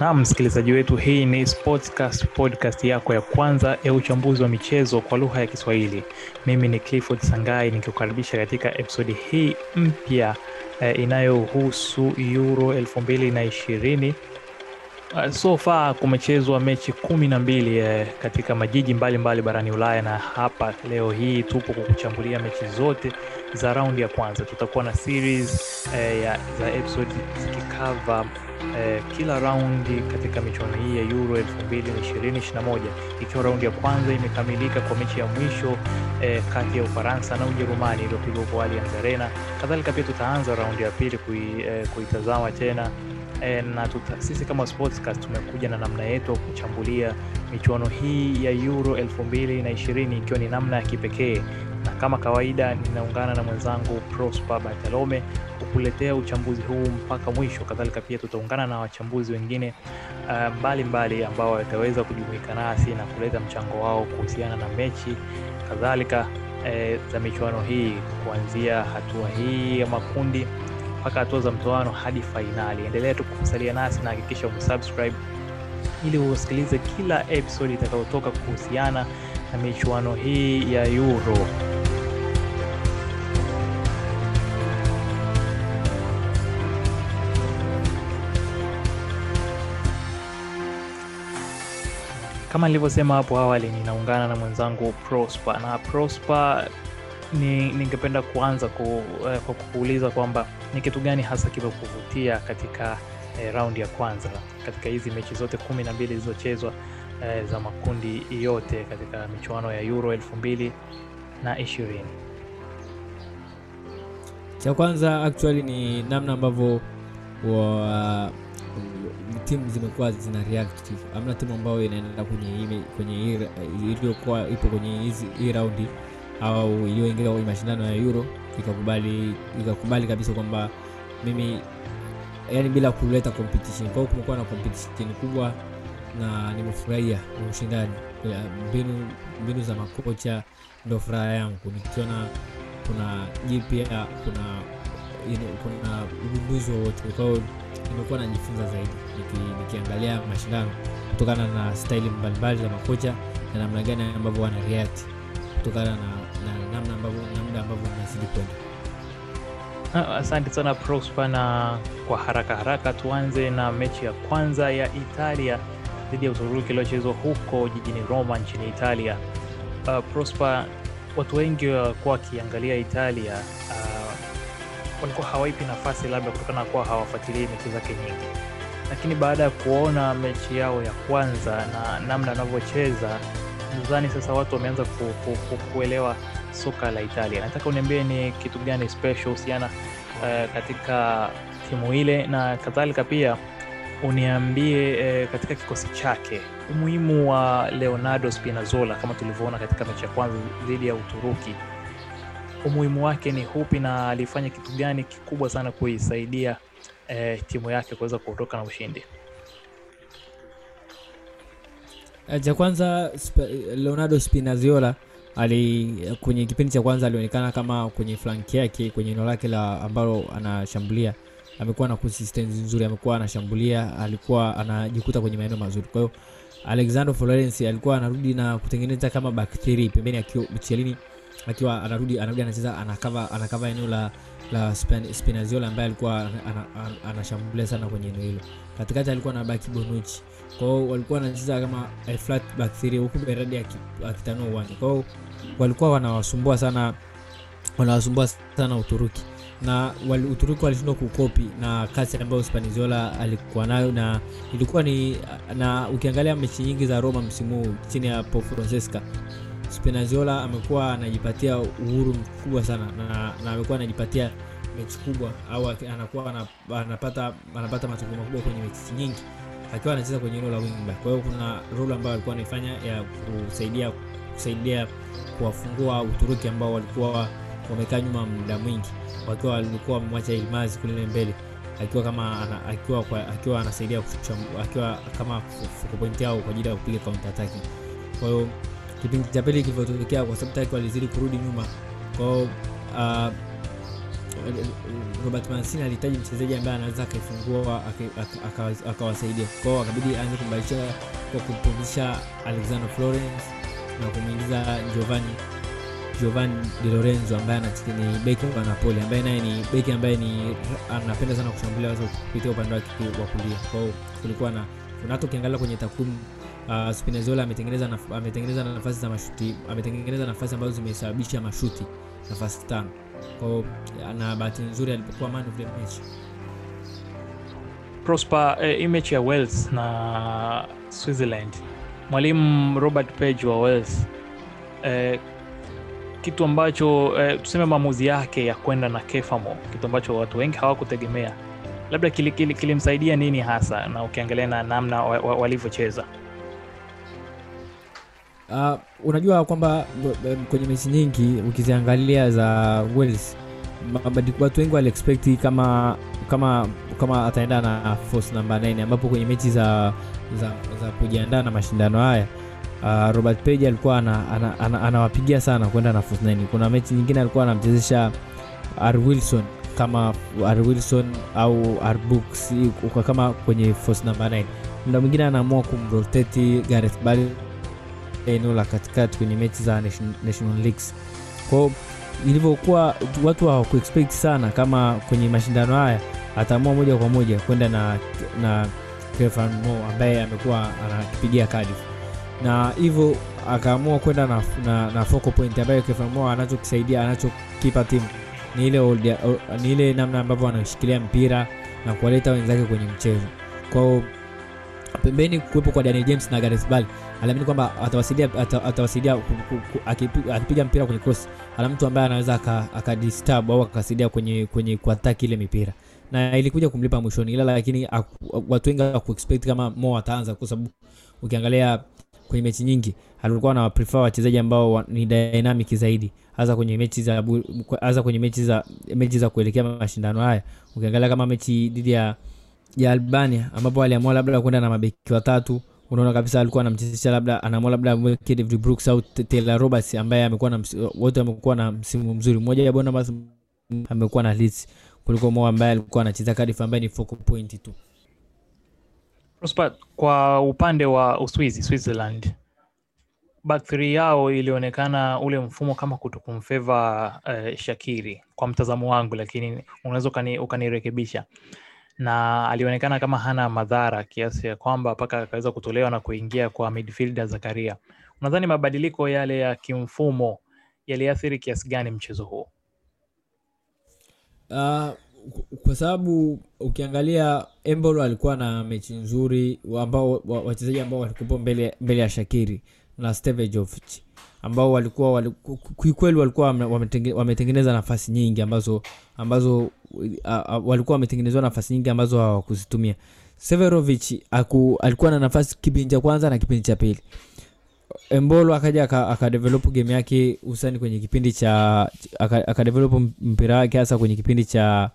Na msikilizaji wetu, hii ni Sportscast, podcast yako ya kwanza ya uchambuzi wa michezo kwa lugha ya Kiswahili. Mimi ni Clifford Sangai nikikukaribisha katika episode hii mpya inayohusu Euro 2020. So far kumechezwa mechi 12 katika majiji mbalimbali barani Ulaya, na hapa leo hii tupo kukuchambulia mechi zote za raundi ya kwanza. Tutakuwa na series za episode zikikava kila raundi katika michuano hii ya Euro 2020-2021. Ikiwa raundi ya kwanza imekamilika kwa mechi ya mwisho kati ya Ufaransa na Ujerumani iliyopigwa kwa Allianz Arena. Kadhalika pia tutaanza raundi ya pili kuitazama tena. Na sisi kama Sportscast tumekuja na namna yetu kuchambulia michuano hii ya Euro 2020 ikiwa ni namna ya kipekee. Na kama kawaida ninaungana na mwenzangu Prosper Bartolome kukuletea uchambuzi huu mpaka mwisho. Kadhalika pia tutaungana na wachambuzi wengine mbalimbali ambao wataweza kujumuika nasi na kuleta mchango wao kuhusiana na mechi kadhalika za michuano hii, kuanzia hatua hii ya makundi mpaka hatua za mtoano hadi finali. Endelea tu kusalia nasi na hakikisha umesubscribe ili usikilize kila episode itakayotoka kuhusiana na michuano hii ya Euro. Kama nilivyosema hapo awali, ninaungana na mwenzangu Prosper. Na Prosper, ningependa kuanza kwa kuuliza kwamba ni kitu gani hasa kimekuvutia katika raundi ya kwanza, katika hizi mechi zote 12 zilizochezwa za makundi yote katika michuano ya Euro 2020. Cha kwanza actually ni namna ambavyo timu zimekuwa zina react. Hamna timu ambayo inaenda kwenye iliyokuwa ipo kwenye hizi raundi au iliyoingia kwenye mashindano ya Euro ikakubali kabisa kwamba mimi, yani bila kuleta competition. Kwa hiyo kumekuwa na competition kubwa na nimefurahia ushindani. Mbinu za makocha ndio furaha yangu. Nikiona kuna jipya, kuna ugunduzi wote. Kwa hiyo nimekuwa najifunza zaidi nikiangalia mashindano kutokana na staili mbalimbali za makocha na namna gani ambavyo wana react kutokana na namna ambavyo wanazidi kwenda. Asante sana Prosper, na kwa haraka tuanze na mechi ya kwanza ya Italia dhidi ya Uturuki iliyochezwa huko jijini Roma nchini Italia. Prosper, watu wengi walikuwa wakiangalia Italia, walikuwa hawaipi nafasi labda kutokana kwa hawafuatilii mechi zake nyingi. Lakini baada ya kuona mechi yao ya kwanza na namna wanavyocheza, nadhani sasa watu wameanza kuelewa soka la Italia. Nataka uniambie ni kitu gani special usiana katika timu ile, na kadhalika pia uniambie katika kikosi chake umuhimu wa Leonardo Spinazzola kama tulivyoona katika mechi ya kwanza dhidi ya Uturuki. Umuhimu wake ni upi na alifanya kitu gani kikubwa sana kuisaidia timu yake kuweza kuondoka na ushindi? Cha kwanza, Leonardo Spinazzola kwenye kipindi cha kwanza alionekana kama kwenye flank yake, kwenye eneo lake la ambalo anashambulia amekuwa na consistency nzuri, amekuwa anashambulia, alikuwa anajikuta kwenye maeneo mazuri. Kwa hiyo Alessandro Florenzi alikuwa anarudi na kutengeneza kama back 3 pembeni ya Chiellini, akiwa anarudi anacheza, anakava eneo la Spinazzola ambaye alikuwa anashambulia sana kwenye eneo hilo. Katikati alikuwa na baki Bonucci. Kwa hiyo walikuwa wanacheza kama flat back 3 huku Gerard akitanua uwanja. Kwa hiyo walikuwa wanawasumbua sana Uturuki. Na Uturuki walishindwa kukopi na kasi ambayo Spinazzola alikuwa nayo, na ilikuwa ni na ukiangalia mechi nyingi za Roma msimu huu chini ya Francesco, Spinazzola amekuwa anajipatia uhuru mkubwa sana na amekuwa anajipatia mechi kubwa, au anakuwa anapata matokeo makubwa kwenye mechi nyingi akiwa anacheza kwenye eneo la wing back. Kwa hiyo kuna role ambayo alikuwa anaifanya ya kusaidia kuwafungua Uturuki ambao walikuwa wamekaa nyuma muda mwingi, wakiwa walikuwa wamemwacha Ilmaz kule mbele akiwa kama akiwa anasaidia kuchambua, akiwa kama focal point yao kwa ajili ya kupiga counter attack. Kwa hiyo kipindi cha pili kilivyotokea, kwa sababu tayari walizidi kurudi nyuma. Kwa hiyo Robert Mancini alihitaji mchezaji ambaye anaweza akaifungua akawasaidia. Kwa hiyo akabidi aanze kumbadilisha kwa kumpumzisha Alessandro Florenzi na kumuingiza Giovanni Di Lorenzo ambaye anachini beki wa Napoli, ambaye naye ni beki ambaye ni anapenda sana kushambulia watu kupitia upande wake wa kulia. Kwa hiyo kulikuwa na unato kiangalia kwenye takwimu, Spinazzola ametengeneza nafasi za mashuti, ametengeneza nafasi ambazo zimesababisha mashuti nafasi 5. Kwa hiyo ana bahati nzuri alipokuwa man of the match. Prosper image ya Wales na Switzerland. Mwalimu Robert Page wa Wales, kitu ambacho tuseme maamuzi yake ya kwenda na Kieffer Moore, kitu ambacho watu wengi hawakutegemea, labda kilimsaidia nini hasa, na ukiangalia na namna walivyocheza? Unajua kwamba kwenye mechi nyingi ukiziangalia za Wales, mabadiliko watu wengi waliexpect kama ataenda na force number 9, ambapo kwenye mechi za kujiandaa na mashindano haya Robert Page alikuwa anawapigia sana kwenda na force 9. Kuna mechi nyingine alikuwa anamchezesha R Wilson au R Books kama kwenye force number 9. Muda mwingine anaamua kumrotate Gareth Bale eneo la katikati kwenye mechi za national leagues. Kwa ilivyokuwa watu hawakuexpect sana kama kwenye mashindano haya ataamua moja kwa moja kwenda na Kieffer Moore ambaye amekuwa anapigia Cardiff, na hivyo akaamua kwenda na focal point ambayo Kieffer Moore anachokisaidia, anachokipa timu ni ile namna ambavyo anashikilia mpira na kuwaleta wenzake kwenye mchezo. Kwa pembeni kuwepo kwa Daniel James na Gareth Bale, aliamini kwamba atawasaidia akipiga mpira kwenye cross, ana mtu ambaye anaweza akadisturb au akasaidia kwenye kuattack ile mipira, na ilikuja kumlipa mwishoni. Ila lakini watu wengi hawakuexpect kama Moore ataanza, kwa sababu ukiangalia kwenye mechi nyingi alikuwa na prefer wachezaji ambao ni dynamic zaidi, hasa kwenye mechi za kuelekea mashindano haya. Ukiangalia kama mechi dhidi ya Albania ambapo aliamua labda kwenda na mabeki watatu, unaona kabisa alikuwa anamchezesha labda anaamua labda mweke David Brooks au Taylor Roberts ambaye amekuwa na wote amekuwa na msimu mzuri. Mmoja ya bwana basi amekuwa na Leeds kuliko Moore ambaye alikuwa anacheza Cardiff ambaye ni focal point tu. Prosper, kwa upande wa Uswizi, Switzerland, back three yao ilionekana ule mfumo kama kutokumfavor Shakiri kwa mtazamo wangu, lakini unaweza ukanirekebisha. Na alionekana kama hana madhara kiasi ya kwamba paka akaweza kutolewa na kuingia kwa midfielder Zakaria. Unadhani mabadiliko yale ya kimfumo yaliathiri kiasi gani mchezo huo? Kwa sababu ukiangalia Embolo alikuwa na mechi nzuri, ambao wachezaji ambao walikuwa mbele ya Shakiri na Stevejovic ambao walikuwa wametengeneza nafasi nyingi ambazo walikuwa wametengenezwa nafasi nyingi ambazo hawakuzitumia. Severovic alikuwa na nafasi kipindi cha kwanza na kipindi cha pili. Embolo akaja akadevelop game yake usani kwenye kipindi cha akadevelop mpira wake hasa kwenye kipindi cha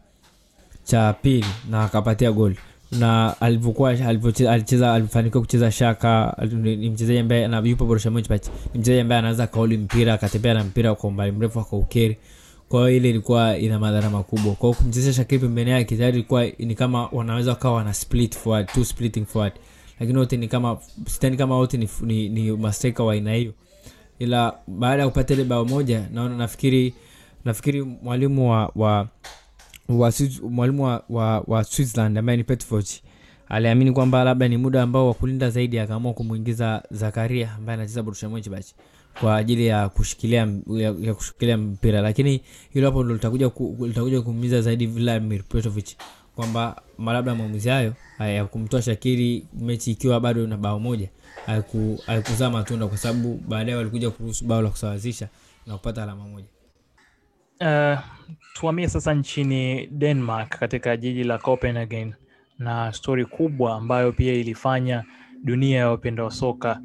pili na akapatia goal, na alicheza alifanikiwa kucheza. Shaka ni mchezaji ambaye anayupo Borussia Mönchengladbach, ni mchezaji ambaye anaweza kauli mpira akatembea na mpira kwa umbali mrefu akaukeri. Kwa hiyo ile ilikuwa ina madhara makubwa. Kwa hiyo kumchezesha Shakiri pembeni yake tayari ilikuwa ni kama wanaweza kawa na split forward, two splitting forward, lakini wote ni kama stand kama wote ni masteka wa aina hiyo. Ila baada ya kupata ile bao moja, naona nafikiri mwalimu wa Switzerland ambaye ni Petrovic aliamini kwamba labda ni muda ambao wa kulinda zaidi, akaamua kumuingiza Zakaria ambaye anacheza Borussia Mönchengladbach kwa ajili ya kushikilia mpira. Lakini hilo hapo ndio litakuja kumuumiza zaidi Vladimir Petrovic, kwamba labda maamuzi hayo ya kumtoa Shakiri mechi ikiwa bado na bao moja haikuzaa matunda, kwa sababu baadaye walikuja kuruhusu bao la kusawazisha na kupata alama moja. Tuamie sasa nchini Denmark, katika jiji la Copenhagen, na story kubwa ambayo pia ilifanya dunia ya wapenda soka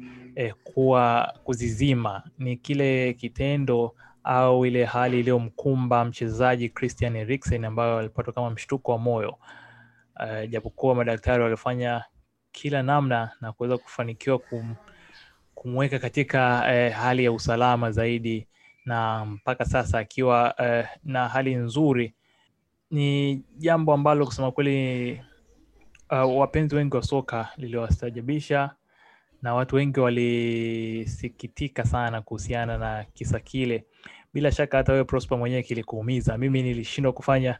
kuwa kuzizima ni kile kitendo au ile hali iliyomkumba mchezaji Christian Eriksen ambaye alipata kama mshtuko wa moyo, japokuwa madaktari walifanya kila namna na kuweza kufanikiwa kumweka katika hali ya usalama zaidi, na mpaka sasa akiwa na hali nzuri ni jambo ambalo kusema kweli wapenzi wengi wa soka liliwastajabisha na watu wengi walisikitika sana kuhusiana na kisa kile. Bila shaka hata wewe Prosper mwenyewe kilikuumiza. Mimi nilishindwa kufanya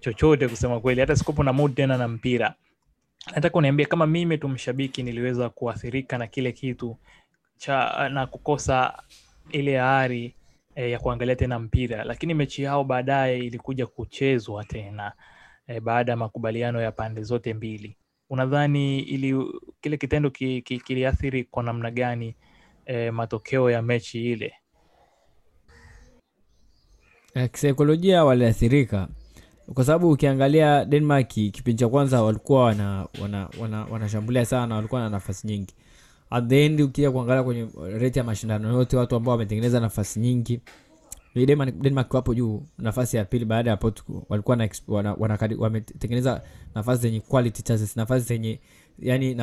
chochote kusema kweli, hata sikupo na mood tena na mpira. Nataka uniambie kama mimi tumshabiki niliweza kuathirika na kile kitu cha na kukosa ile ari ya kuangalia tena mpira. Lakini mechi yao baadaye ilikuja kuchezwa tena baada ya makubaliano ya pande zote mbili. Unadhani kile kitendo kiliathiri kwa namna gani matokeo ya mechi ile? Kisaikolojia waliathirika. Kwa sababu ukiangalia Denmark kipindi cha kwanza walikuwa wanashambulia sana, walikuwa na nafasi nyingi. At the end ukija kuangalia kwenye rate ya mashindano yote watu ambao wametengeneza nafasi nyingi, Denmark wapo juu nafasi ya pili baada ya Portugal. Walikuwa wametengeneza nafasi zenye quality chances, nafasi zenye yani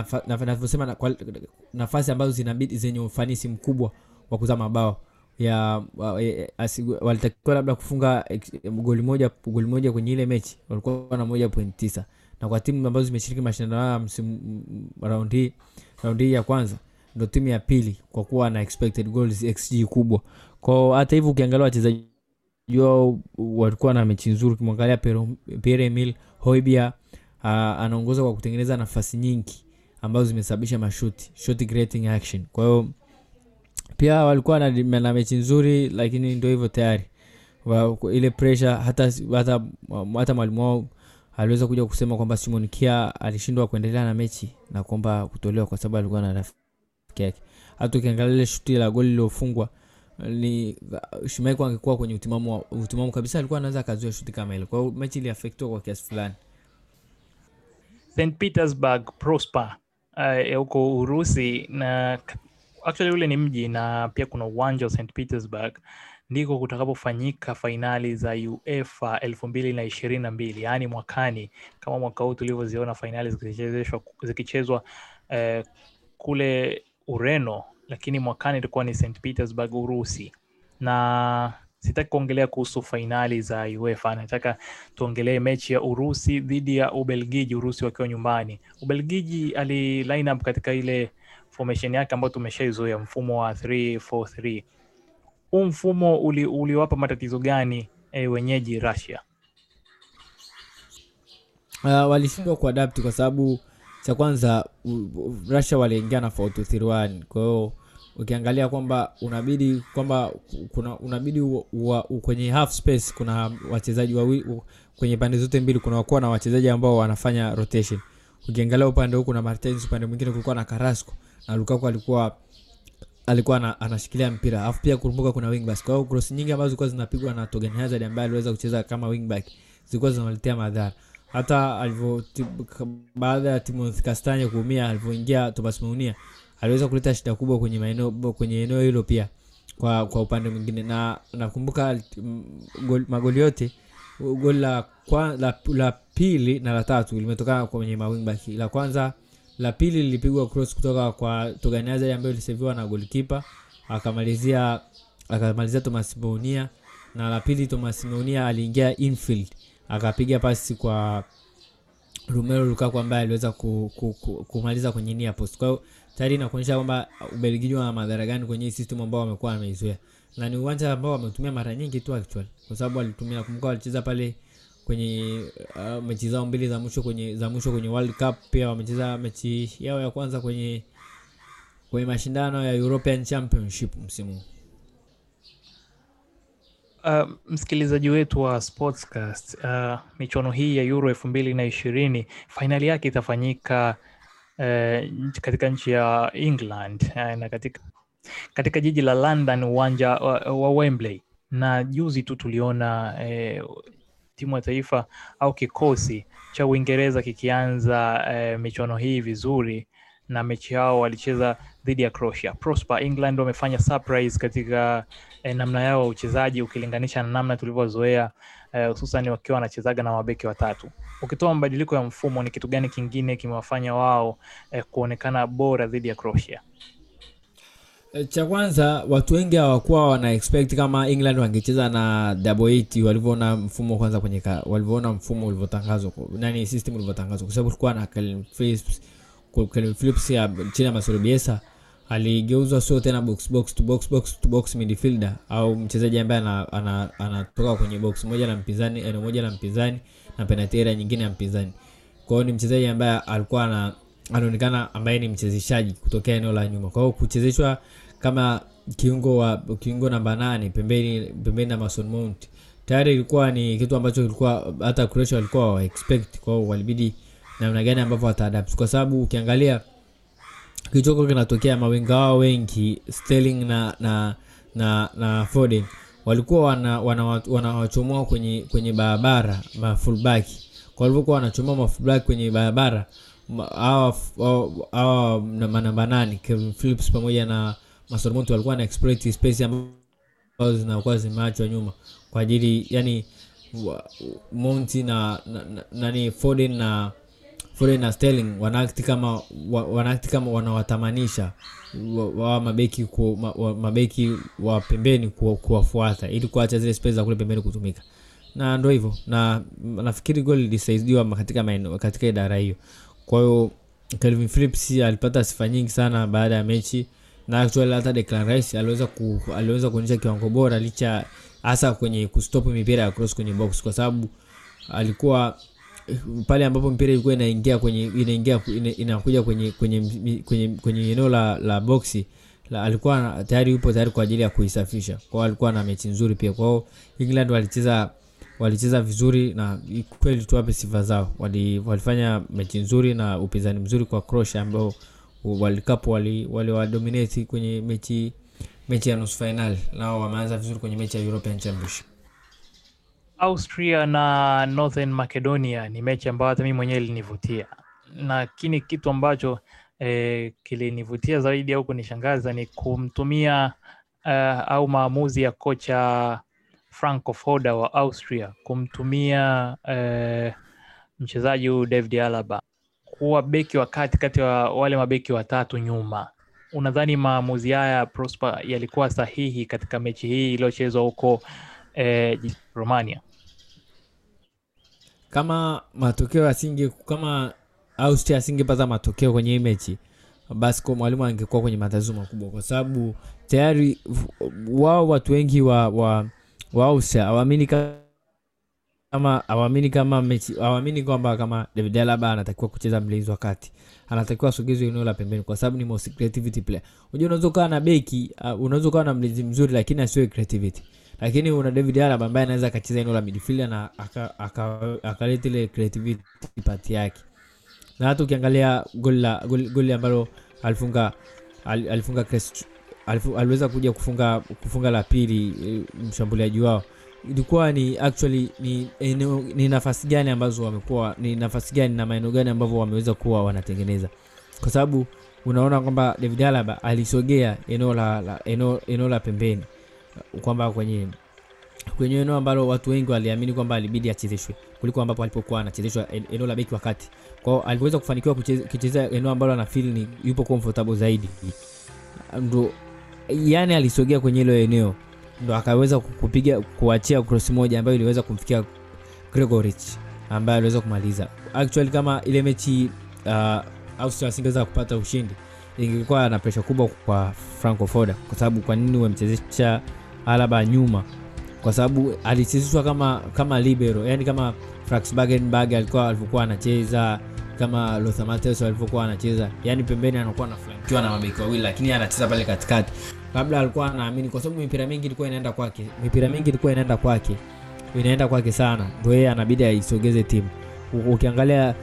nafasi ambazo zinabidi zenye ufanisi mkubwa wa kuzama mabao ya walitakiwa labda kufunga goli moja kwenye ile mechi, walikuwa na 1.9. Na kwa timu ambazo zimeshiriki mashindano ya msimu round hii ya kwanza ndio timu ya pili kwa kuwa na expected goals xG kubwa. Kwa hata hivyo ukiangalia wachezaji wao walikuwa na mechi nzuri. Kimwangalia Pierre-Emile Højbjerg anaongoza kwa kutengeneza nafasi nyingi ambazo zimesababisha mashuti, shot creating action. Kwa hiyo pia walikuwa na mechi nzuri, lakini ndio hivyo tayari ile pressure. Hata mwalimu wao aliweza kuja kusema kwamba Simon Kia alishindwa kuendelea na mechi na kwamba kutolewa kwa sababu alikuwa na rafiki yake. Hata ukiangalia ile shuti la goli lilofungwa ni Shimaiko angekuwa kwenye utimamu kabisa alikuwa anaweza kazuia shuti kama ile. Kwa hiyo mechi ile affectwa kwa kiasi fulani. St Petersburg, Prosper huko Urusi, na actually ule ni mji na pia kuna uwanja wa St Petersburg ndiko kutakapofanyika finali za UEFA 2022, yani mwakani kama mwaka huu tulivyoziona finali zikichezwa kule Ureno, lakini mwakani itakuwa ni St Petersburg, Urusi. Na sitaki kuongelea kuhusu finali za UEFA, nataka tuongelee mechi ya Urusi dhidi ya Ubelgiji, Urusi wakiwa nyumbani. Ubelgiji ali line up katika ile formation yake ambayo tumeshaizoea, mfumo wa 3-4-3. Mfumo uliwapa matatizo gani wenyeji Russia? Walishindwa kuadapt kwa sababu cha kwanza Russia waliingia na 4-2-3-1. Kwa hiyo ukiangalia kwamba unabidi kwenye half space kuna wachezaji wawili kwenye pande zote mbili, kuna wakuwa na wachezaji ambao wanafanya rotation. Ukiangalia upande huko na Martins, upande mwingine kulikuwa na Carrasco na Lukaku alikuwa anashikilia mpira. Alafu pia kumbuka kuna wing back. Kwa hiyo cross nyingi ambazo zilikuwa zinapigwa na Thorgan Hazard ambaye aliweza kucheza kama wing back zilikuwa zinawaletea madhara. Hata baada ya Timothy Castagne kuumia, alipoingia Thomas Meunier aliweza kuleta shida kubwa kwenye eneo hilo pia kwa upande mwingine. Na nakumbuka magoli yote, goli la pili na la tatu limetoka kwenye wing back. La kwanza la pili lilipigwa cross kutoka kwa Thorgan Hazard ambaye aliseviwa na goalkeeper, akamalizia Thomas Meunier. Na la pili Thomas Meunier aliingia infield akapiga pasi kwa Romelu Lukaku ambaye aliweza kumaliza kwenye nia post. Kwa hiyo tayari na kuonyesha kwamba Ubelgiji wana madhara gani kwenye system ambao wamekuwa wameizoea, na ni uwanja ambao wametumia mara nyingi tu actually, kwa sababu walitumia kumbuka walicheza pale kwenye mechi zao mbili za mwisho kwenye World Cup. Pia wamecheza mechi yao ya kwanza kwenye mashindano ya European Championship msimu. Msikilizaji wetu wa Sportscast, michuano hii ya Euro 2020 finali yake itafanyika katika nchi ya England na katika jiji la London, uwanja wa Wembley. Na juzi tu tuliona timu ya taifa au kikosi cha Uingereza kikianza michuano hii vizuri, na mechi yao walicheza dhidi ya Croatia. Prosper, England wamefanya surprise katika namna yao ya uchezaji ukilinganisha na namna tulivyozoea, hususan wakiwa wanachezaga na mabeki watatu. Ukitoa mabadiliko ya mfumo, ni kitu gani kingine kimewafanya wao kuonekana bora dhidi ya Croatia? Cha kwanza watu wengi hawakuwa wana expect kama England wangecheza na double 8 walivyoona mfumo kwanza kwenye walivyoona mfumo ulivyotangazwa nani system ulivyotangazwa kwa sababu kulikuwa na Calvin Phillips ya China Masorobiesa aligeuzwa sio tena box to box midfielder au mchezaji ambaye anatoka kwenye box moja na mpinzani eneo moja na mpinzani na penalty area nyingine ya mpinzani. Kwa hiyo ni mchezaji ambaye alikuwa na anaonekana ambaye ni mchezeshaji kutokea eneo la nyuma. Kwa hiyo kuchezeshwa kama kiungo namba 8 pembeni na Mason Mount tayari ilikuwa ni kitu ambacho ilikuwa hata Croatia walikuwa expect. Kwa hiyo walibidi namna gani ambavyo wataadapt kwa sababu ukiangalia kichoko kinatokea mawinga wao wengi Sterling na Foden walikuwa wanawachomoa kwenye barabara mafullback. Kwa hivyo wanachomoa mafullback kwenye barabara hawa na namba 8 Kevin Phillips pamoja na Mason Mount walikuwa na exploit space ambazo zinakuwa zimeachwa nyuma kwa ajili yani Mount na Foden na Sterling wanaakti kama wanawatamanisha mabeki wa pembeni kuwafuata ili kuacha zile space za kule pembeni kutumika. Na ndio hivyo na nafikiri goal ilisaidiwa katika maeneo katika idara hiyo. Kwa hiyo Calvin Phillips alipata sifa nyingi sana baada ya mechi na actually hata Declan Rice aliweza kuonyesha kiwango bora licha hasa kwenye kustop mipira ya cross kwenye box kwa sababu alikuwa pale ambapo mpira ilikuwa inaingia inakuja kwenye eneo la boxi alikuwa tayari yupo tayari kwa ajili ya kuisafisha. Kwa hiyo alikuwa na mechi nzuri pia. Kwa hiyo England walicheza vizuri na kweli tuwape sifa zao. Walifanya mechi nzuri na upinzani mzuri kwa Croatia ambao World Cup waliwadominate kwenye mechi ya nusu finali. Nao wameanza vizuri kwenye mechi ya European Championship. Austria na Northern Macedonia ni mechi ambayo hata mimi mwenyewe ilinivutia. Lakini kitu ambacho kilinivutia zaidi au kunishangaza ni kumtumia au maamuzi ya kocha Franco Foda wa Austria kumtumia mchezaji David Alaba kuwa beki wa kati wa wale mabeki watatu nyuma. Unadhani maamuzi haya Prosper yalikuwa sahihi katika mechi hii iliyochezwa huko Romania? Kama matokeo kama Austria asingepata matokeo kwenye mechi basi kwa mwalimu angekuwa kwenye matatizo makubwa kwa sababu tayari wao watu wengi wa Austria hawaamini kwamba kama David Alaba anatakiwa kucheza mlinzi wa kati. Anatakiwa asogezwe eneo la pembeni kwa sababu ni most creativity player. Unajua unaweza kuwa na beki, unaweza kuwa na mlinzi mzuri lakini asiwe creativity. Lakini una David Alaba ambaye anaweza akacheza eneo la midfield na akaleta ile creativity part yake. Na hata ukiangalia goli ambalo aliweza kuja kufunga la pili mshambuliaji wao. Ilikuwa ni actually ni nafasi gani ambazo wamekuwa ni nafasi gani na maeneo gani ambavyo wameweza kuwa wanatengeneza. Kwa sababu unaona kwamba David Alaba alisogea eneo la pembeni kwamba kwenye eneo ambalo watu wengi waliamini kwamba alibidi achezeshwe kuliko ambapo alipokuwa anachezeshwa eneo la beki wakati. Kwa hiyo aliweza kufanikiwa kucheza eneo ambalo anafeel ni yupo comfortable zaidi. Ndio yani alisogea kwenye hilo eneo ndio akaweza kupiga kuachia cross moja ambayo iliweza kumfikia Gregorich ambaye aliweza kumaliza. Actually kama ile mechi Austria singeweza kupata ushindi ingekuwa na pressure kubwa kwa Franco Foda kwa sababu kwa nini umemchezesha Alaba nyuma kwa sababu alichezeshwa kama libero yani kama Franz Beckenbauer alikuwa anacheza kama Lothar Matthäus alivyokuwa anacheza yani pembeni anakuwa anaflankiwa na mabeki wawili lakini anacheza pale katikati. Labda alikuwa anaamini kwa sababu mipira mingi ilikuwa inaenda kwake sana ndio yeye anabidi aisogeze timu. Ukiangalia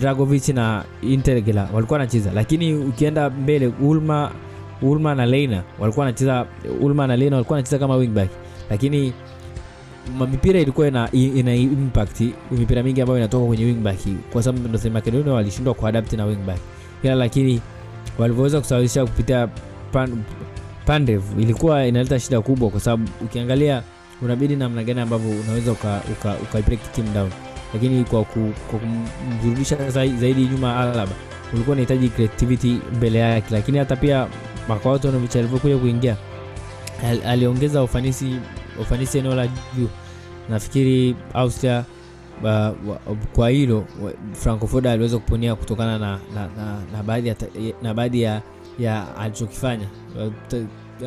Dragovic na Interegla walikuwa wanacheza lakini ukienda mbele Ulman na Reina walikuwa wanacheza kama wing back lakini mipira ilikuwa ina impact mipira mingi ambayo inatoka kwenye wing back kwa sababu North Macedonia walishindwa kuadapt na wing back ila lakini walivyoweza kusawazisha kupitia Pandev ilikuwa inaleta shida kubwa kwa sababu ukiangalia unabidi namna gani ambavyo unaweza uka break team down lakini kwa kumrudisha zaidi nyuma Alaba ulikuwa unahitaji creativity mbele yake lakini hata pia Makoto na Michel alivyokuja kuingia aliongeza ufanisi eneo la juu. Nafikiri Austria kwa hilo Franco Foda aliweza kuponia kutokana na baadhi ya alichokifanya.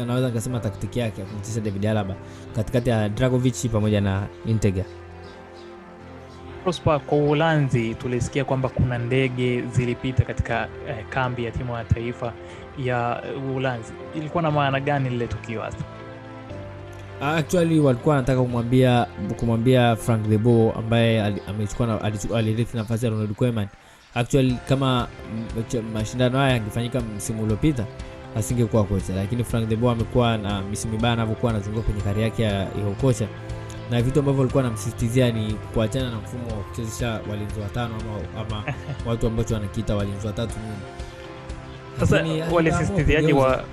Anaweza nikasema taktiki yake kumtesa David Alaba katikati ya Dragovic pamoja na Integer. Prosper, kwa Uholanzi tulisikia kwamba kuna ndege zilipita katika kambi ya timu ya taifa ya Uholanzi. Ilikuwa na maana gani lile tukio hasa? Actually walikuwa wanataka kumwambia Frank de Boer ambaye amechukua alirithi nafasi ya Ronald Koeman. Actually kama mashindano haya yangefanyika msimu uliopita asingekuwa kocha, lakini Frank de Boer amekuwa na misimu mibaya anavyokuwa anazunguka kwenye kari yake ya kocha. Na vitu ambavyo walikuwa wanamsisitizia ni kuachana na mfumo wa kuchezesha walinzi watano ama watu ambao wanakiita walinzi watatu nyuma. Sasa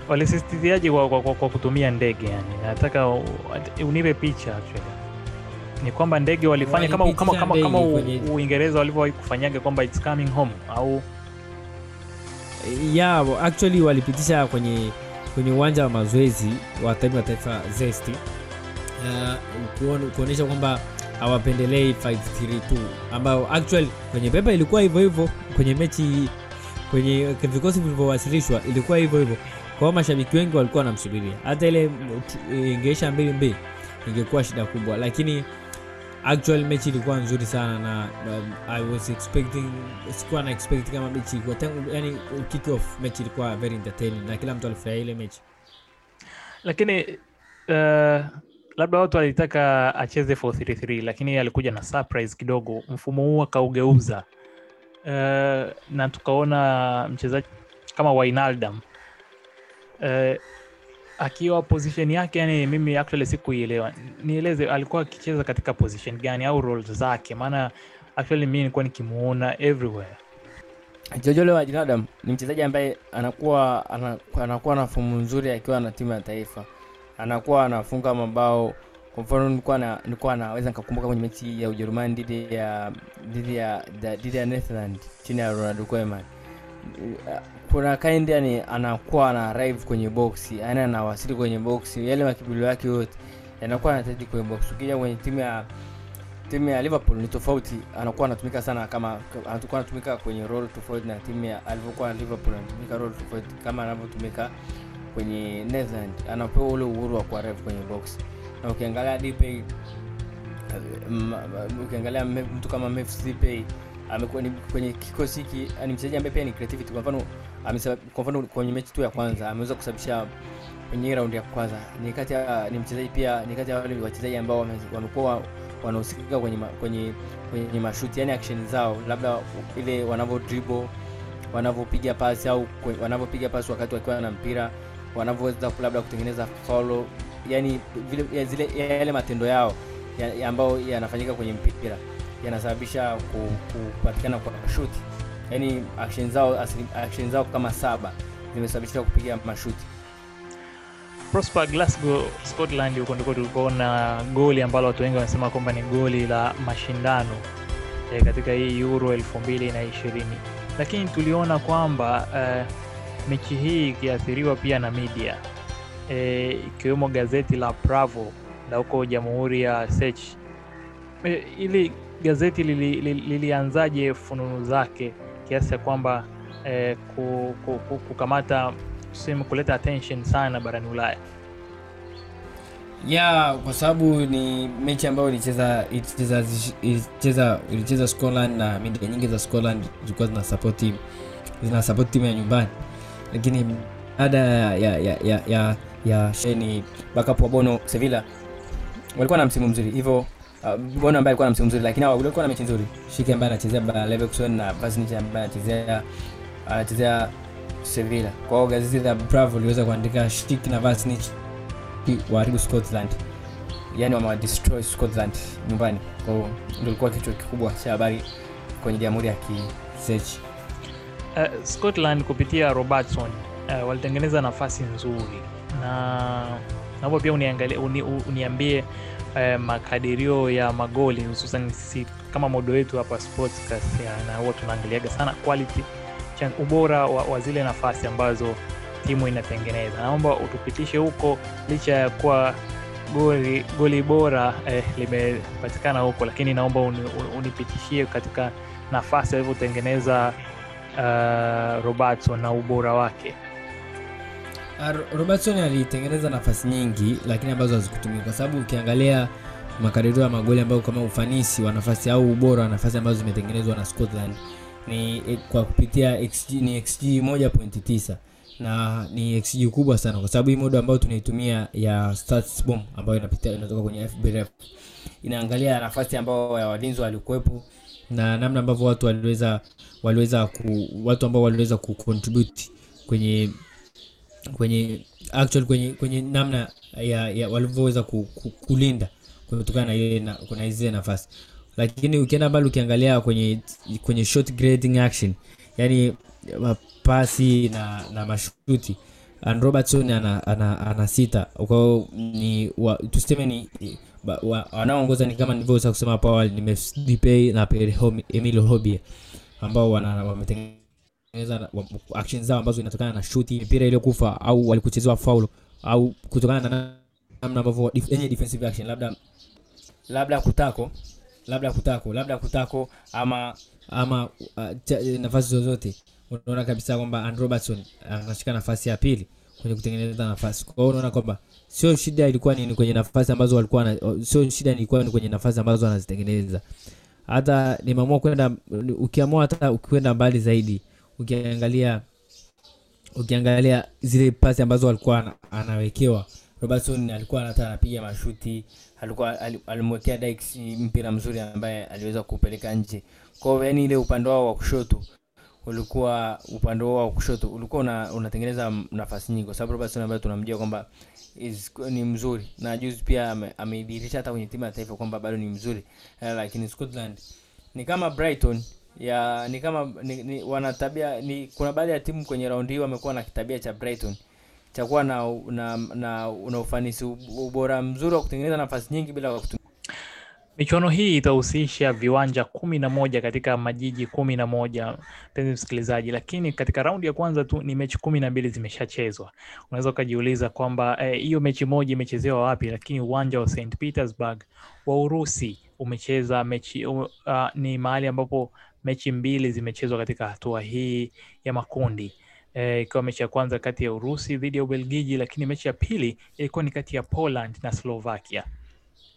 walisisitiziaji kwa kutumia ndege, yani nataka unipe picha actually ni kwamba ndege walifanya kama Uingereza walivyowahi kufanyaga kwamba it's coming home au yeah, actually walipitisha kwenye uwanja wa mazoezi wa timu ya taifa Zesti kuonesha kwamba hawapendelei 5-3-2 ambao actually kwenye pepa ilikuwa hivyo hivyo, kwenye mechi kwenye vikosi vilivyowasilishwa ilikuwa hivyo hivyo. Kwa mashabiki wengi walikuwa wanamsubiria. Hata ile ingeisha 2-2 ingekuwa shida kubwa, lakini actual mechi ilikuwa nzuri sana na I was expecting sikuwa na expect kama mechi kwa tangu yani kick off mechi ilikuwa very entertaining na kila mtu alifurahia ile mechi. Lakini labda watu walitaka acheze 4-3-3 lakini alikuja na surprise kidogo, mfumo huu akaugeuza. Na tukaona mchezaji kama Wijnaldum akiwa position yake, yani mimi actually sikuielewa. Nieleze alikuwa akicheza katika position gani au roles zake, maana actually mimi nilikuwa nikimuona everywhere. Georginio Wijnaldum ni mchezaji ambaye anakuwa na fomu nzuri akiwa na timu ya taifa. Anakuwa anafunga mabao. Kwa mfano nilikuwa naweza nikakumbuka kwenye mechi ya Ujerumani dhidi ya Netherland chini ya Ronald Koeman. Kuna kind yani anakuwa ana arrive kwenye box, yani anawasili kwenye box, yale makibilo yake yote yanakuwa anataji kwenye box. Ukija kwenye timu ya Liverpool ni tofauti, anakuwa anatumika sana kama anakuwa anatumika kwenye role tofauti na timu ya alivyokuwa Liverpool anatumika role tofauti kama anavyotumika kwenye Netherland. Anapewa ule uhuru wa kuarrive kwenye box. Na ukiangalia DP ukiangalia mtu kama MFCP amekuwa kwenye kikosi hiki ni mchezaji ambaye pia ni creativity. Kwa mfano kwenye mechi tu ya kwanza ameweza kusababisha kwenye round ya kwanza ni kati ya wale wachezaji ambao wamekuwa wanahusika kwenye mashuti, yani action zao labda ile wanavodribble, wanavopiga pasi au wanavopiga pasi wakati wakiwa na mpira, wanavoweza labda kutengeneza foul, yani vile zile yale matendo yao ambayo yanafanyika kwenye mpira yanasababisha kupatikana kwa mashuti. Yani action zao kama 7 zimesababisha kupiga mashuti. Prosper, Glasgow Scotland yuko ndiko tulipoona goli ambalo watu wengi wanasema kwamba ni goli la mashindano katika hii Euro 2020. Lakini tuliona kwamba mechi hii ikiathiriwa pia na media ikiwemo gazeti la Bravo la huko Jamhuri ya Czech. Ili gazeti lilianzaje fununu zake kiasi kwamba kukamata tuseme kuleta attention sana barani Ulaya? Kwa sababu ni mechi ambayo ilicheza Scotland na media nyingi za Scotland zilikuwa zina support team ya nyumbani, lakini ada ya Sheni backup wa Bono Sevilla walikuwa na msimu mzuri. Hivyo Bono ambaye alikuwa na msimu mzuri lakini hao walikuwa na mechi nzuri. Shiki ambaye anachezea Bayer Leverkusen na Vasnich ambaye anachezea Sevilla. Kwa hiyo gazeti la Bravo liweza kuandika Shiki na Vasnich waharibu Scotland. Yaani wama destroy Scotland nyumbani. Kwa hiyo ndio ilikuwa kitu kikubwa cha habari kwenye Jamhuri ya Czech. Scotland kupitia Robertson walitengeneza nafasi nzuri na hapo pia uniambie makadirio ya magoli hususan sisi kama modo wetu hapa Sportcast na wao tunaangaliaga sana quality ubora wa zile nafasi ambazo timu inatengeneza. Naomba utupitishe huko, licha ya kuwa goli bora limepatikana huko, lakini naomba unipitishie katika nafasi alivyotengeneza Robertson na ubora wake. Robertson alitengeneza nafasi nyingi lakini ambazo hazikutumika, kwa sababu ukiangalia makadirio ya magoli ambayo kama ufanisi wa nafasi au ubora wa nafasi ambazo zimetengenezwa na Scotland ni kwa kupitia XG, ni XG 1.9 na ni XG kubwa sana, kwa sababu hii mode ambayo tunaitumia ya stats bomb ambayo inapitia inatoka kwenye FBref inaangalia nafasi ambayo ya walinzi walikuwepo na namna ambavyo watu waliweza kucontribute kwenye namna ya walivyoweza kulinda kutokana na ile na kuna hizo nafasi. Lakini ukienda bado ukiangalia kwenye shot grading action, yani pasi na mashuti, and Robertson ana sita. Kwa ni tuseme ni wanaongoza ni kama nilivyoweza kusema hapo awali, nimedipay na Emilio Hobie ambao wametengeneza actions zao ambazo inatokana na shuti, mpira ile kufa au walikuchezewa foul au kutokana na namna ambavyo yenye defensive action, labda kutako ama nafasi zozote. Unaona kabisa kwamba Andrew Robertson anashika nafasi ya pili kwenye kutengeneza nafasi. Kwa hiyo unaona kwamba sio shida ilikuwa ni kwenye nafasi ambazo walikuwa na, sio shida ilikuwa ni kwenye nafasi ambazo anazitengeneza. Hata nimeamua kwenda, ukiamua hata ukienda mbali zaidi, ukiangalia zile pasi ambazo walikuwa anawekewa Robertson, alikuwa anataka anapiga mashuti, alikuwa alimwekea Dykes mpira mzuri ambaye aliweza kupeleka nje. Kwa hiyo yani ile upande wao wa kushoto ulikuwa unatengeneza nafasi nyingi, kwa sababu Robertson ambaye tunamjua kwamba ni mzuri na juzi pia ameidirisha hata kwenye timu ya taifa kwamba bado ni mzuri, lakini Scotland ni kama Brighton ya ni kama ni wanatabia ni kuna baadhi ya timu kwenye raundi hii wamekuwa na kitabia cha Brighton cha kuwa na ufanisi ubora mzuri wa kutengeneza nafasi nyingi bila kutumia. Michuano hii itahusisha viwanja 11 katika majiji 11, mpenzi msikilizaji, lakini katika raundi ya kwanza tu ni mechi 12 zimeshachezwa. Unaweza kujiuliza kwamba hiyo mechi moja imechezewa wapi, lakini uwanja wa St Petersburg wa Urusi umecheza mechi ni mahali ambapo mechi 2 zimechezwa katika hatua hii ya makundi. Ilikuwa mechi ya kwanza kati ya Urusi dhidi ya Ubelgiji, lakini mechi ya pili ilikuwa ni kati ya Poland na Slovakia.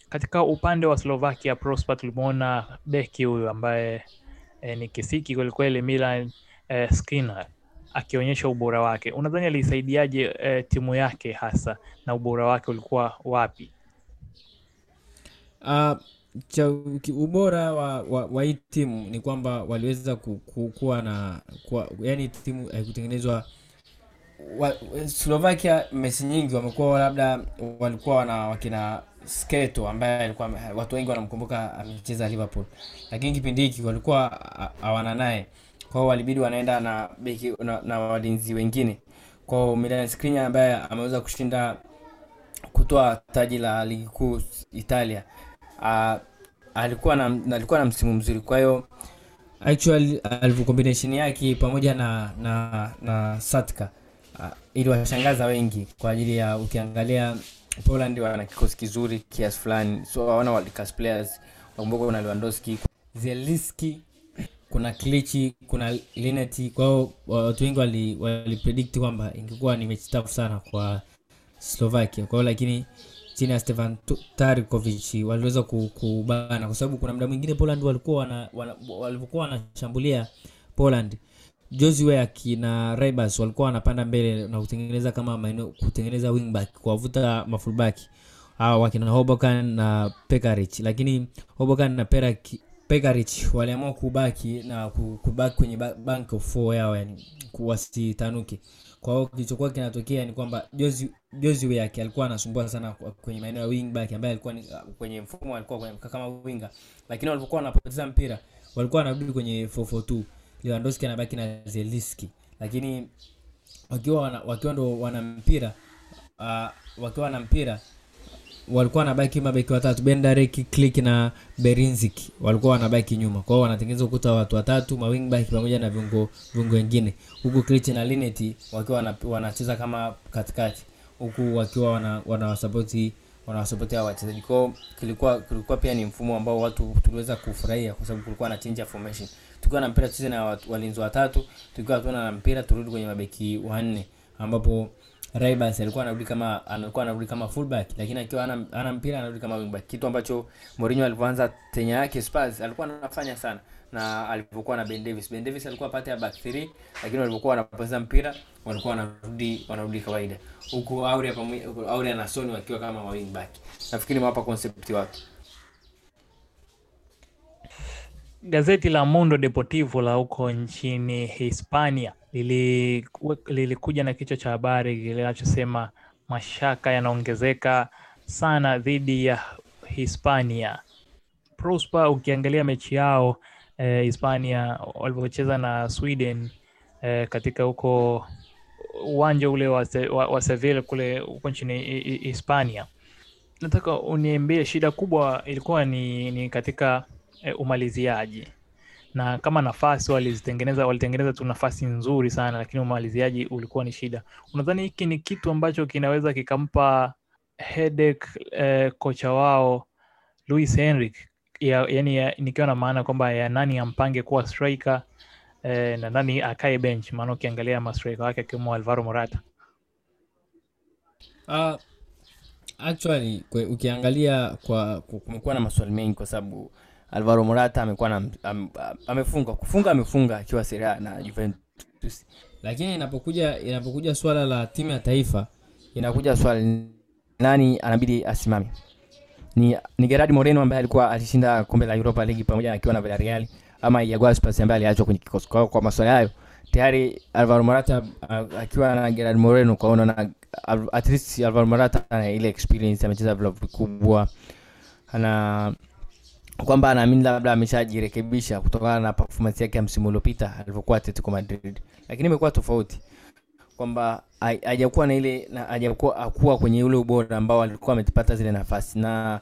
Katika upande wa Slovakia, Prosper tulimuona beki huyu ambaye ni kisiki kweli kweli, Milan Skriniar akionyesha ubora wake. Unadhani alisaidiaje timu yake hasa na ubora wake ulikuwa wapi? Ubora wa hii timu ni kwamba waliweza kuwa na yani timu haikutengenezwa. Slovakia mechi nyingi wamekuwa labda walikuwa wakina Sketo ambaye alikuwa watu wengi wanamkumbuka amecheza Liverpool, lakini kipindi hiki walikuwa hawana naye, kwa hiyo walibidi wanaenda na beki na walinzi wengine. Kwa hiyo Milan Skriniar ambaye ameweza kushinda kutoa taji la ligi kuu Italia alikuwa na msimu mzuri. Kwa hiyo actually combination yake pamoja na Satka iliwashangaza wengi, kwa ajili ya ukiangalia Poland wana kikosi kizuri kiasi fulani, so wana world class players wakumbuka kuna Lewandowski, Zeliski, kuna Klichi, kuna Lineti. Kwa hiyo watu wengi walipredict kwamba ingekuwa ni mechi tafu sana kwa Slovakia. Kwa hiyo lakini chini ya Stefan Tarkovic waliweza kubana, kwa sababu kuna muda mwingine Poland walikuwa wanashambulia Poland, Joshua kina Ribas walikuwa wanapanda mbele na kutengeneza kama maeneo, kutengeneza wing back, kuwavuta mafull back hao wakina Hobokan na Pekarich. Lakini Hobokan na Pekarich waliamua kubaki na kubaki kwenye bank of 4 yao, yani kuwasitanuke. Kwa hiyo kilichokuwa kinatokea ni kwamba Joshua yake alikuwa anasumbua sana kwenye maeneo ya wing back ambaye alikuwa kwenye mfumo, alikuwa kama winga, lakini walipokuwa wanapoteza mpira walikuwa wanarudi kwenye 442, Lewandowski anabaki na Zeliski. Lakini wakiwa ndo wana mpira walikuwa wanabaki mabeki watatu, Bendareki, Klichi na Berinziki walikuwa wanabaki nyuma. Kwa hiyo wanatengeneza ukuta watu watatu, mawing back pamoja na viungo wengine. Huko Klichi na Lineti wakiwa wanacheza kama katikati, huku wakiwa wanawasupport hao wachezaji. Kwa kilikuwa pia ni mfumo ambao watu tuliweza kufurahia kwa sababu kulikuwa na change formation. Tukiwa na mpira tucheze na walinzi watatu, tukiwa tuna mpira turudi kwenye mabeki wanne, ambapo Raibas alikuwa anarudi kama fullback, lakini akiwa ana mpira anarudi kama wingback, kitu ambacho Mourinho alipoanza tenya yake Spurs alikuwa anafanya sana. Na alipokuwa na Ben Davis alikuwa pate ya back 3, lakini walipokuwa wanapoteza mpira walikuwa wanarudi kawaida, huko Aurea na Sony wakiwa kama wing back. Nafikiri hapa concept wake. Gazeti la Mundo Deportivo la huko nchini Hispania lilikuja na kichwa cha habari kinachosema mashaka yanaongezeka sana dhidi ya Hispania. Prosper, ukiangalia mechi yao Hispania walipocheza na Sweden katika huko uwanja ule wa Sevilla kule huko nchini Hispania, nataka uniambie shida kubwa ilikuwa ni katika umaliziaji. Na kama nafasi walitengeneza tu nafasi nzuri sana, lakini umaliziaji ulikuwa ni shida. Unadhani hiki ni kitu ambacho kinaweza kikampa headache kocha wao Luis Enrique? Yani nikiwa na maana kwamba ya nani ampange kuwa striker na nani akae bench, maana ukiangalia mastriker wake kama Álvaro Morata. Actually ukiangalia kumekuwa na maswali mengi kwa sababu Álvaro Morata amefunga akiwa Serie A na Juventus. Lakini inapokuja swala la timu ya taifa, inakuja swali nani anabidi asimame. Ni Gerard Moreno ambaye alikuwa alishinda kombe la Europa League pamoja na akiwa na Villarreal, ama Iago Aspas ambaye aliachwa kwenye kikosi. Kwa masuala hayo tayari Álvaro Morata akiwa na Gerard Moreno, kwaona na at least Álvaro Morata ana ile experience, amecheza vilabu vikubwa, ana kwamba anaamini labda ameshajirekebisha kutokana na performance yake ya msimu uliopita alipokuwa Atletico Madrid. Lakini imekuwa tofauti kwamba hajakuwa na ile hajakuwa kwenye ule ubora ambao alikuwa amepata zile nafasi. Na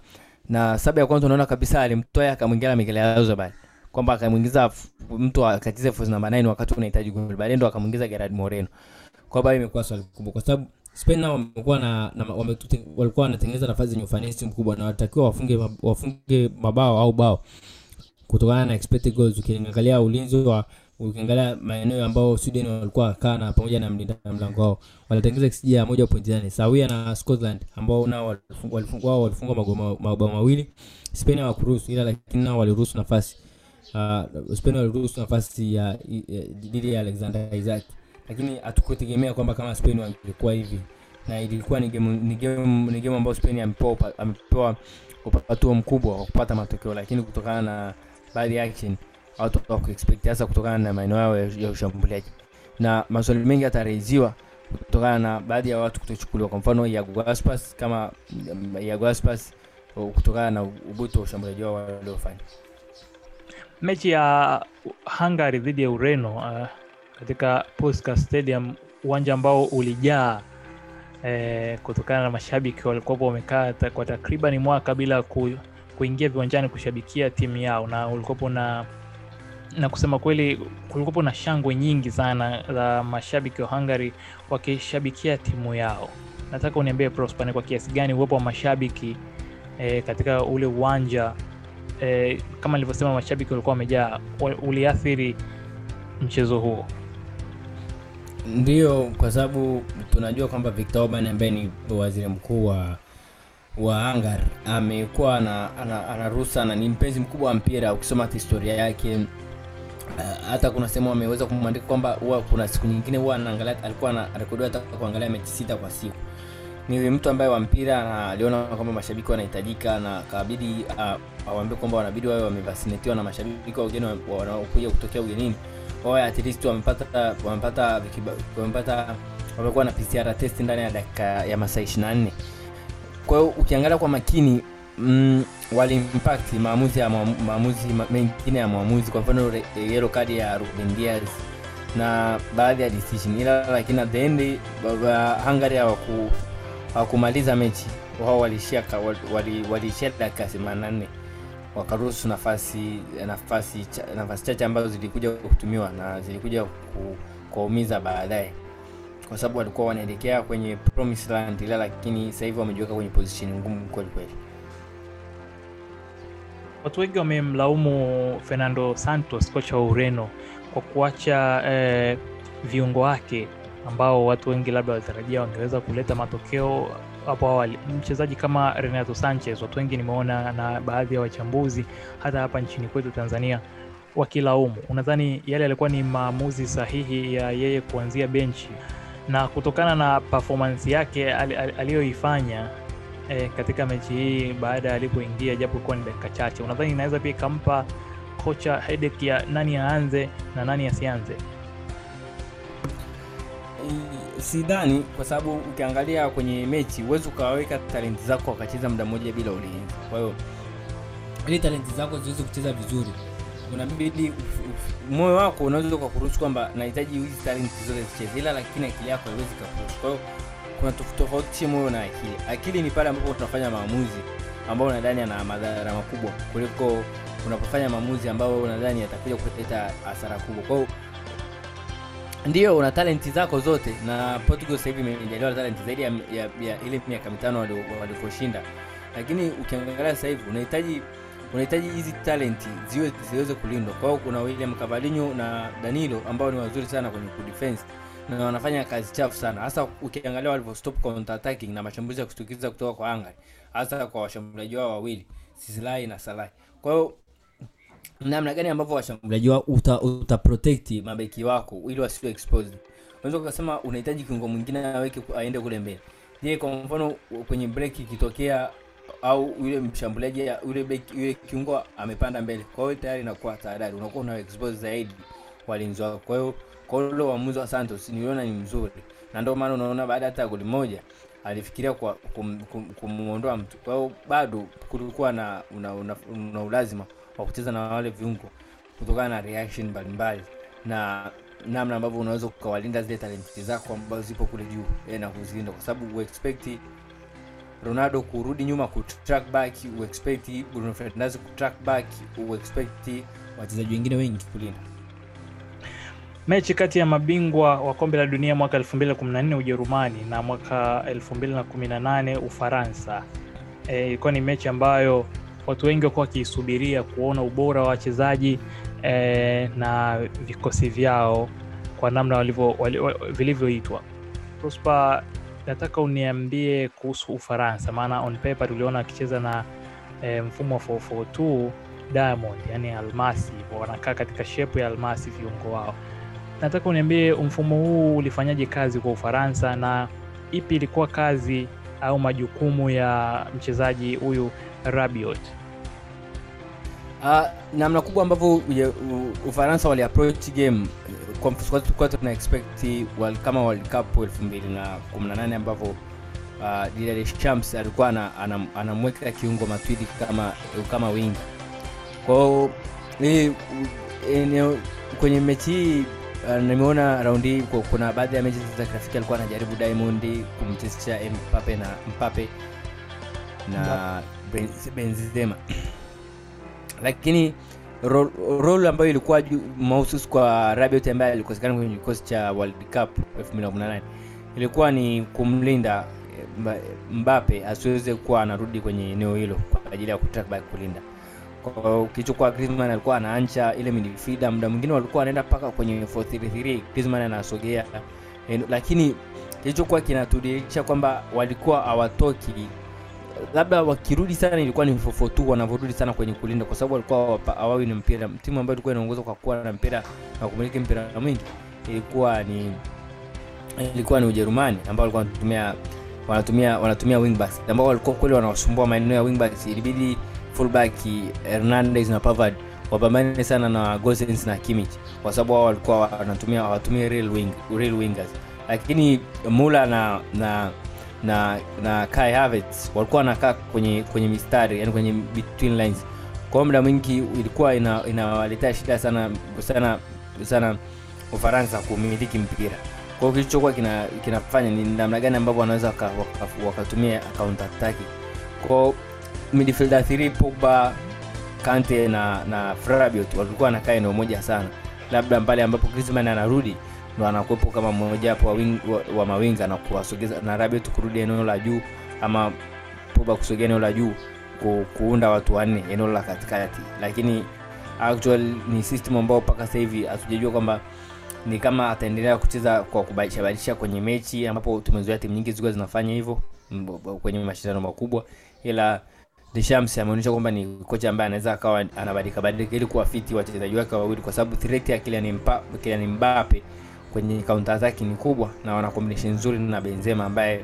sababu ya kwanza unaona kabisa alimtoa akamwingiza Mikel Arrizabal, kwamba akamuingiza mtu akatize force namba 9 wakati unahitaji goal, baadaye ndo akamuingiza Gerard Moreno. Kwa hiyo imekuwa swali kubwa kwa sababu Spain nao wamekuwa walikuwa wanatengeneza nafasi zenye ufanisi mkubwa na watakiwa wafunge mabao au bao kutokana na expected goals. Ukiangalia ulinzi ukiangalia maeneo ambao Sweden walikuwa kana pamoja na mlinda mlango wao walitengeza XG ya 1.8 sawia na Scotland ambao nao walifunga mabao mawili. Spain hawakuruhusu, ila lakini nao waliruhusu nafasi. Spain waliruhusu nafasi ya dhidi ya Alexander Isak, lakini hatukutegemea kwamba kama Spain wangekuwa hivi. Na ilikuwa ni game ambayo Spain amepewa upatu mkubwa wa kupata matokeo, lakini kutokana na bad action watu hawakuexpect, hasa kutokana na maeneo yao ya ushambuliaji. Na maswali mengi yatarejewa kutokana na baadhi ya watu kutochukuliwa, kwa mfano Iago Aspas kutokana na ubuto wa ushambuliaji wao waliofanya. Mechi ya Hungary dhidi ya Ureno katika Poljska Stadium, uwanja ambao ulijaa kutokana na mashabiki walikuwa wamekaa kwa takriban mwaka bila kuingia viwanjani kushabikia timu yao. Na ulikuwa na kusema kweli kulikuwa na shangwe nyingi sana za mashabiki wa Hungary wakishabikia timu yao. Nataka uniambie Prosper, kwa kiasi gani uwepo wa mashabiki katika ule uwanja kama nilivyosema mashabiki walikuwa wamejaa uliathiri mchezo huo? Ndio, kwa sababu tunajua kwamba Viktor Orban ambaye ni waziri mkuu wa Hungary amekuwa anaruhusa na ni mpenzi mkubwa wa mpira. Ukisoma historia yake hata kuna sema ameweza kumwandika kwamba huwa kuna siku nyingine huwa anaangalia, alikuwa anarekodiwa hata kuangalia mechi 6 kwa siku. Ni mtu ambaye wa mpira na aliona kwamba mashabiki wanahitajika, na kabidi awaambie kwamba wanabidi wawe wamevasinetiwa na mashabiki wa ugeni wanaokuja kutokea ugenini wawe at least wamekuwa na PCR test ndani ya dakika ya masaa 24. Kwa hiyo ukiangalia kwa makini wali impact maamuzi mengine ya muamuzi, kwa mfano yellow card ya Ruben Dias na baadhi ya decision, ila lakini at the end Hungary hawakumaliza mechi wao walishaka walicheza kasi 84 wakaruhusu nafasi chache ambazo zilikuja kutumiwa na zilikuja kuumiza baadaye, kwa sababu walikuwa wanaelekea kwenye promise land ila lakini sasa hivi wamejiweka kwenye position ngumu kweli kweli. Watu wengi wamemlaumu Fernando Santos, kocha wa Ureno, kwa kuacha viungo wake ambao watu wengi labda walitarajia wangeweza kuleta matokeo hapo awali. Mchezaji kama Renato Sanchez watu wengi nimeona na baadhi ya wachambuzi hata hapa nchini kwetu Tanzania wakilaumu. Unadhani yale yalikuwa ni maamuzi sahihi ya yeye kuanzia benchi na kutokana na performance yake aliyoifanya katika mechi hii baada alipoingia japo kwa dakika chache, unadhani inaweza pia kumpa kocha headache ya nani aanze na nani asianze? Sidhani, kwa sababu ukiangalia kwenye mechi uwezo ukaweka talent zako akacheza muda mmoja bila ulinzi. Kwa hiyo ile talent zako ziweze kucheza vizuri, unabidi moyo wako unaweza ukakuruhusu kwamba nahitaji hizi talent zote zicheze, ila lakini akili yako haiwezi kukuruhusu. Kwa hiyo kuna tofauti moyo na akili. Akili ni pale ambapo tunafanya maamuzi ambayo unadhani yana madhara makubwa kuliko unapofanya maamuzi ambayo unadhani yatakuja kuleta hasara kubwa. Kwa hiyo ndio una talenti zako zote, na Portugal sasa hivi imejaliwa talenti zaidi ya ile miaka 5 waliposhinda, lakini ukiangalia sasa hivi unahitaji hizi talenti ziweze kulindwa. Kwa hiyo kuna William Cavallinho na Danilo ambao ni wazuri sana kwenye defense na wanafanya kazi chafu sana, hasa ukiangalia walivyostop counter attacking na mashambulizi ya kushtukiza kutoka kwa Hungary, hasa kwa washambuliaji wao wawili Szoboszlai na Salah. Kwa hiyo namna gani ambapo washambuliaji wao uta protect mabeki wako ili wasiwe exposed. Unaweza kusema unahitaji kiungo mwingine aweke aende kule mbele. Je, kwa mfano kwenye break ikitokea au yule mshambuliaji yule beki yule kiungo amepanda mbele, kwa hiyo tayari inakuwa tahadhari, unakuwa una expose zaidi walinzi wako. Kwa hiyo ule uamuzi wa Santos niliona ni mzuri, na ndio maana unaona baada hata goli moja alifikiria kwa kumuondoa mtu. Kwa hiyo bado kulikuwa na una ulazima wa kucheza na wale viungo kutokana na reaction mbalimbali na namna ambavyo unaweza kukawalinda zile talent zako ambazo zipo kule juu na kuzilinda, kwa sababu we expect Ronaldo kurudi nyuma ku track back, we expect Bruno Fernandes ku track back, we expect wachezaji wengine wengi kulinda. Mechi kati ya mabingwa wa kombe la dunia mwaka 2014 Ujerumani na mwaka 2018 Ufaransa ilikuwa ni mechi ambayo watu wengi walikuwa wakisubiria kuona ubora wa wachezaji na vikosi vyao kwa namna vilivyoitwa. Prosper, nataka uniambie kuhusu Ufaransa, maana on paper tuliona akicheza na mfumo wa 442 Diamond, yani almasi, wanakaa katika shape ya almasi viungo wao. Nataka uniambie mfumo huu ulifanyaje kazi kwa Ufaransa na ipi ilikuwa kazi au majukumu ya mchezaji huyu Rabiot? Namna kubwa ambavyo Ufaransa wali approach game kwa tuna expect kama World Cup 2018 ambapo Didier Deschamps alikuwa anamweka kiungo Matuidi kama wing. Kwa hiyo kwenye mechi hii nimeona raundi kuna baadhi ya mechi za grafiki alikuwa anajaribu Diamond kumtestia Mbappe na Benzema, lakini role ambayo ilikuwa mahususi kwa Rabiot ambaye alikosekana kwenye kikosi cha World Cup 2018 ilikuwa ni kumlinda Mbappe asiweze kuwa anarudi kwenye eneo hilo kwa ajili ya kutrack back kulinda. Ukichukua Griezmann alikuwa anaancha ile midfielder, muda mwingine walikuwa wanaenda paka kwenye 4-3-3, Griezmann anasogea, lakini kilichokuwa kinatudirisha kwamba walikuwa hawatoki, labda wakirudi sana ilikuwa ni 4-4-2 wanavorudi sana kwenye kulinda, kwa sababu walikuwa hawawi ni mpira. Timu ambayo ilikuwa inaongozwa kwa kuwa na mpira na kumiliki mpira mwingi ilikuwa ni Ujerumani ambao walikuwa wanatumia wing backs ambao walikuwa kweli wanawasumbua maeneo ya wing backs. Ilibidi fullback Hernandez na Pavard wapambane sana na Gosens na Kimmich, kwa sababu wao walikuwa wanatumia real wingers, lakini Müller na Kai Havertz walikuwa wanakaa kwenye mistari, yani kwenye between lines. Kwa muda mwingi ilikuwa inawaletea shida sana Ufaransa kumiliki mpira. Kwa kilichokuwa kinafanya ni namna gani ambavyo wanaweza wakatumia counter attack. Kwa midfielder 3 Pogba, Kante na Rabiot walikuwa wanakaa eneo moja sana. Labda pale ambapo Griezmann anarudi ndo anakuepo kama mmoja hapo wa mawinga na kuwasogeza na Rabiot kurudi eneo la juu ama Pogba kusogea eneo la juu kuunda watu wanne eneo la katikati. Lakini actual ni system ambayo mpaka sasa hivi hatujajua kwamba ni kama ataendelea kucheza kwa kubadilisha kwenye mechi ambapo tumezoea timu nyingi zilikuwa zinafanya hivyo kwenye mashindano makubwa, ila Deschamps ameonyesha kwamba ni kocha ambaye anaweza akawa anabadilika ili kuwa fiti wachezaji wake wawili, kwa sababu threat ya Kylian Mbappe kwenye counter attack ni kubwa na wana combination nzuri na Benzema ambaye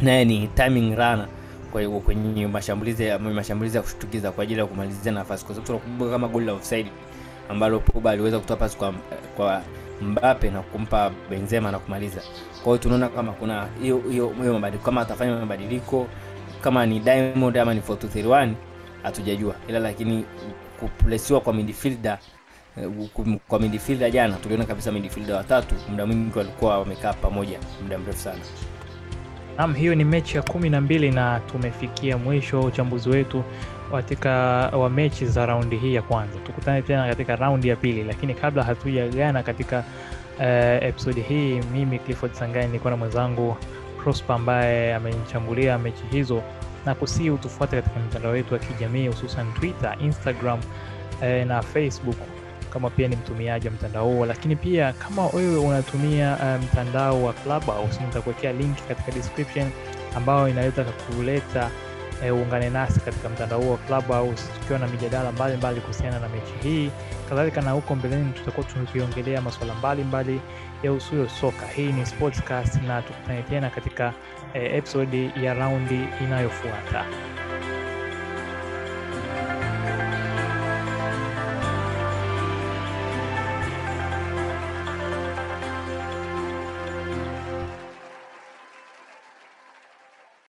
naye ni timing runner, kwa hiyo kwenye mashambulizi ya kushtukiza kwa ajili ya kumalizia nafasi, kwa sababu tunakumbuka kama goal la offside ambalo Pogba aliweza kutoa pasi kwa Mbappe na kumpa Benzema na kumaliza. Kwa hiyo tunaona kama kuna hiyo mabadiliko, kama atafanya mabadiliko kama ni Diamond ama ni 4-2-3-1 hatujajua, ila lakini kuplesiwa kwa midfielder jana tuliona kabisa midfielder watatu muda mwingi walikuwa wamekaa pamoja muda mrefu sana. Naam, hiyo ni mechi ya 12 na tumefikia mwisho uchambuzi wetu katika wa mechi za raundi hii ya kwanza. Tukutane tena katika raundi ya pili, lakini kabla hatujaagana katika episode hii, mimi Clifford Sangai nilikuwa na mwenzangu Prosper ambaye amenichambulia mechi hizo, na kusihi utufuate katika mitandao yetu ya kijamii hususan Twitter, Instagram na Facebook kama pia ni mtumiaji wa mtandao. Lakini pia kama wewe unatumia mtandao wa Clubhouse, nitakuwekea link katika description ambayo inaweza kukuleta uungane nasi katika mtandao wa Clubhouse tukiwa na mijadala mbalimbali kuhusiana na mechi hii. Kadhalika na huko mbeleni tutakuwa tukiongelea masuala mbalimbali yahusuyo soka. Hii ni Sportscast na tukutane tena katika episode ya raundi inayofuata.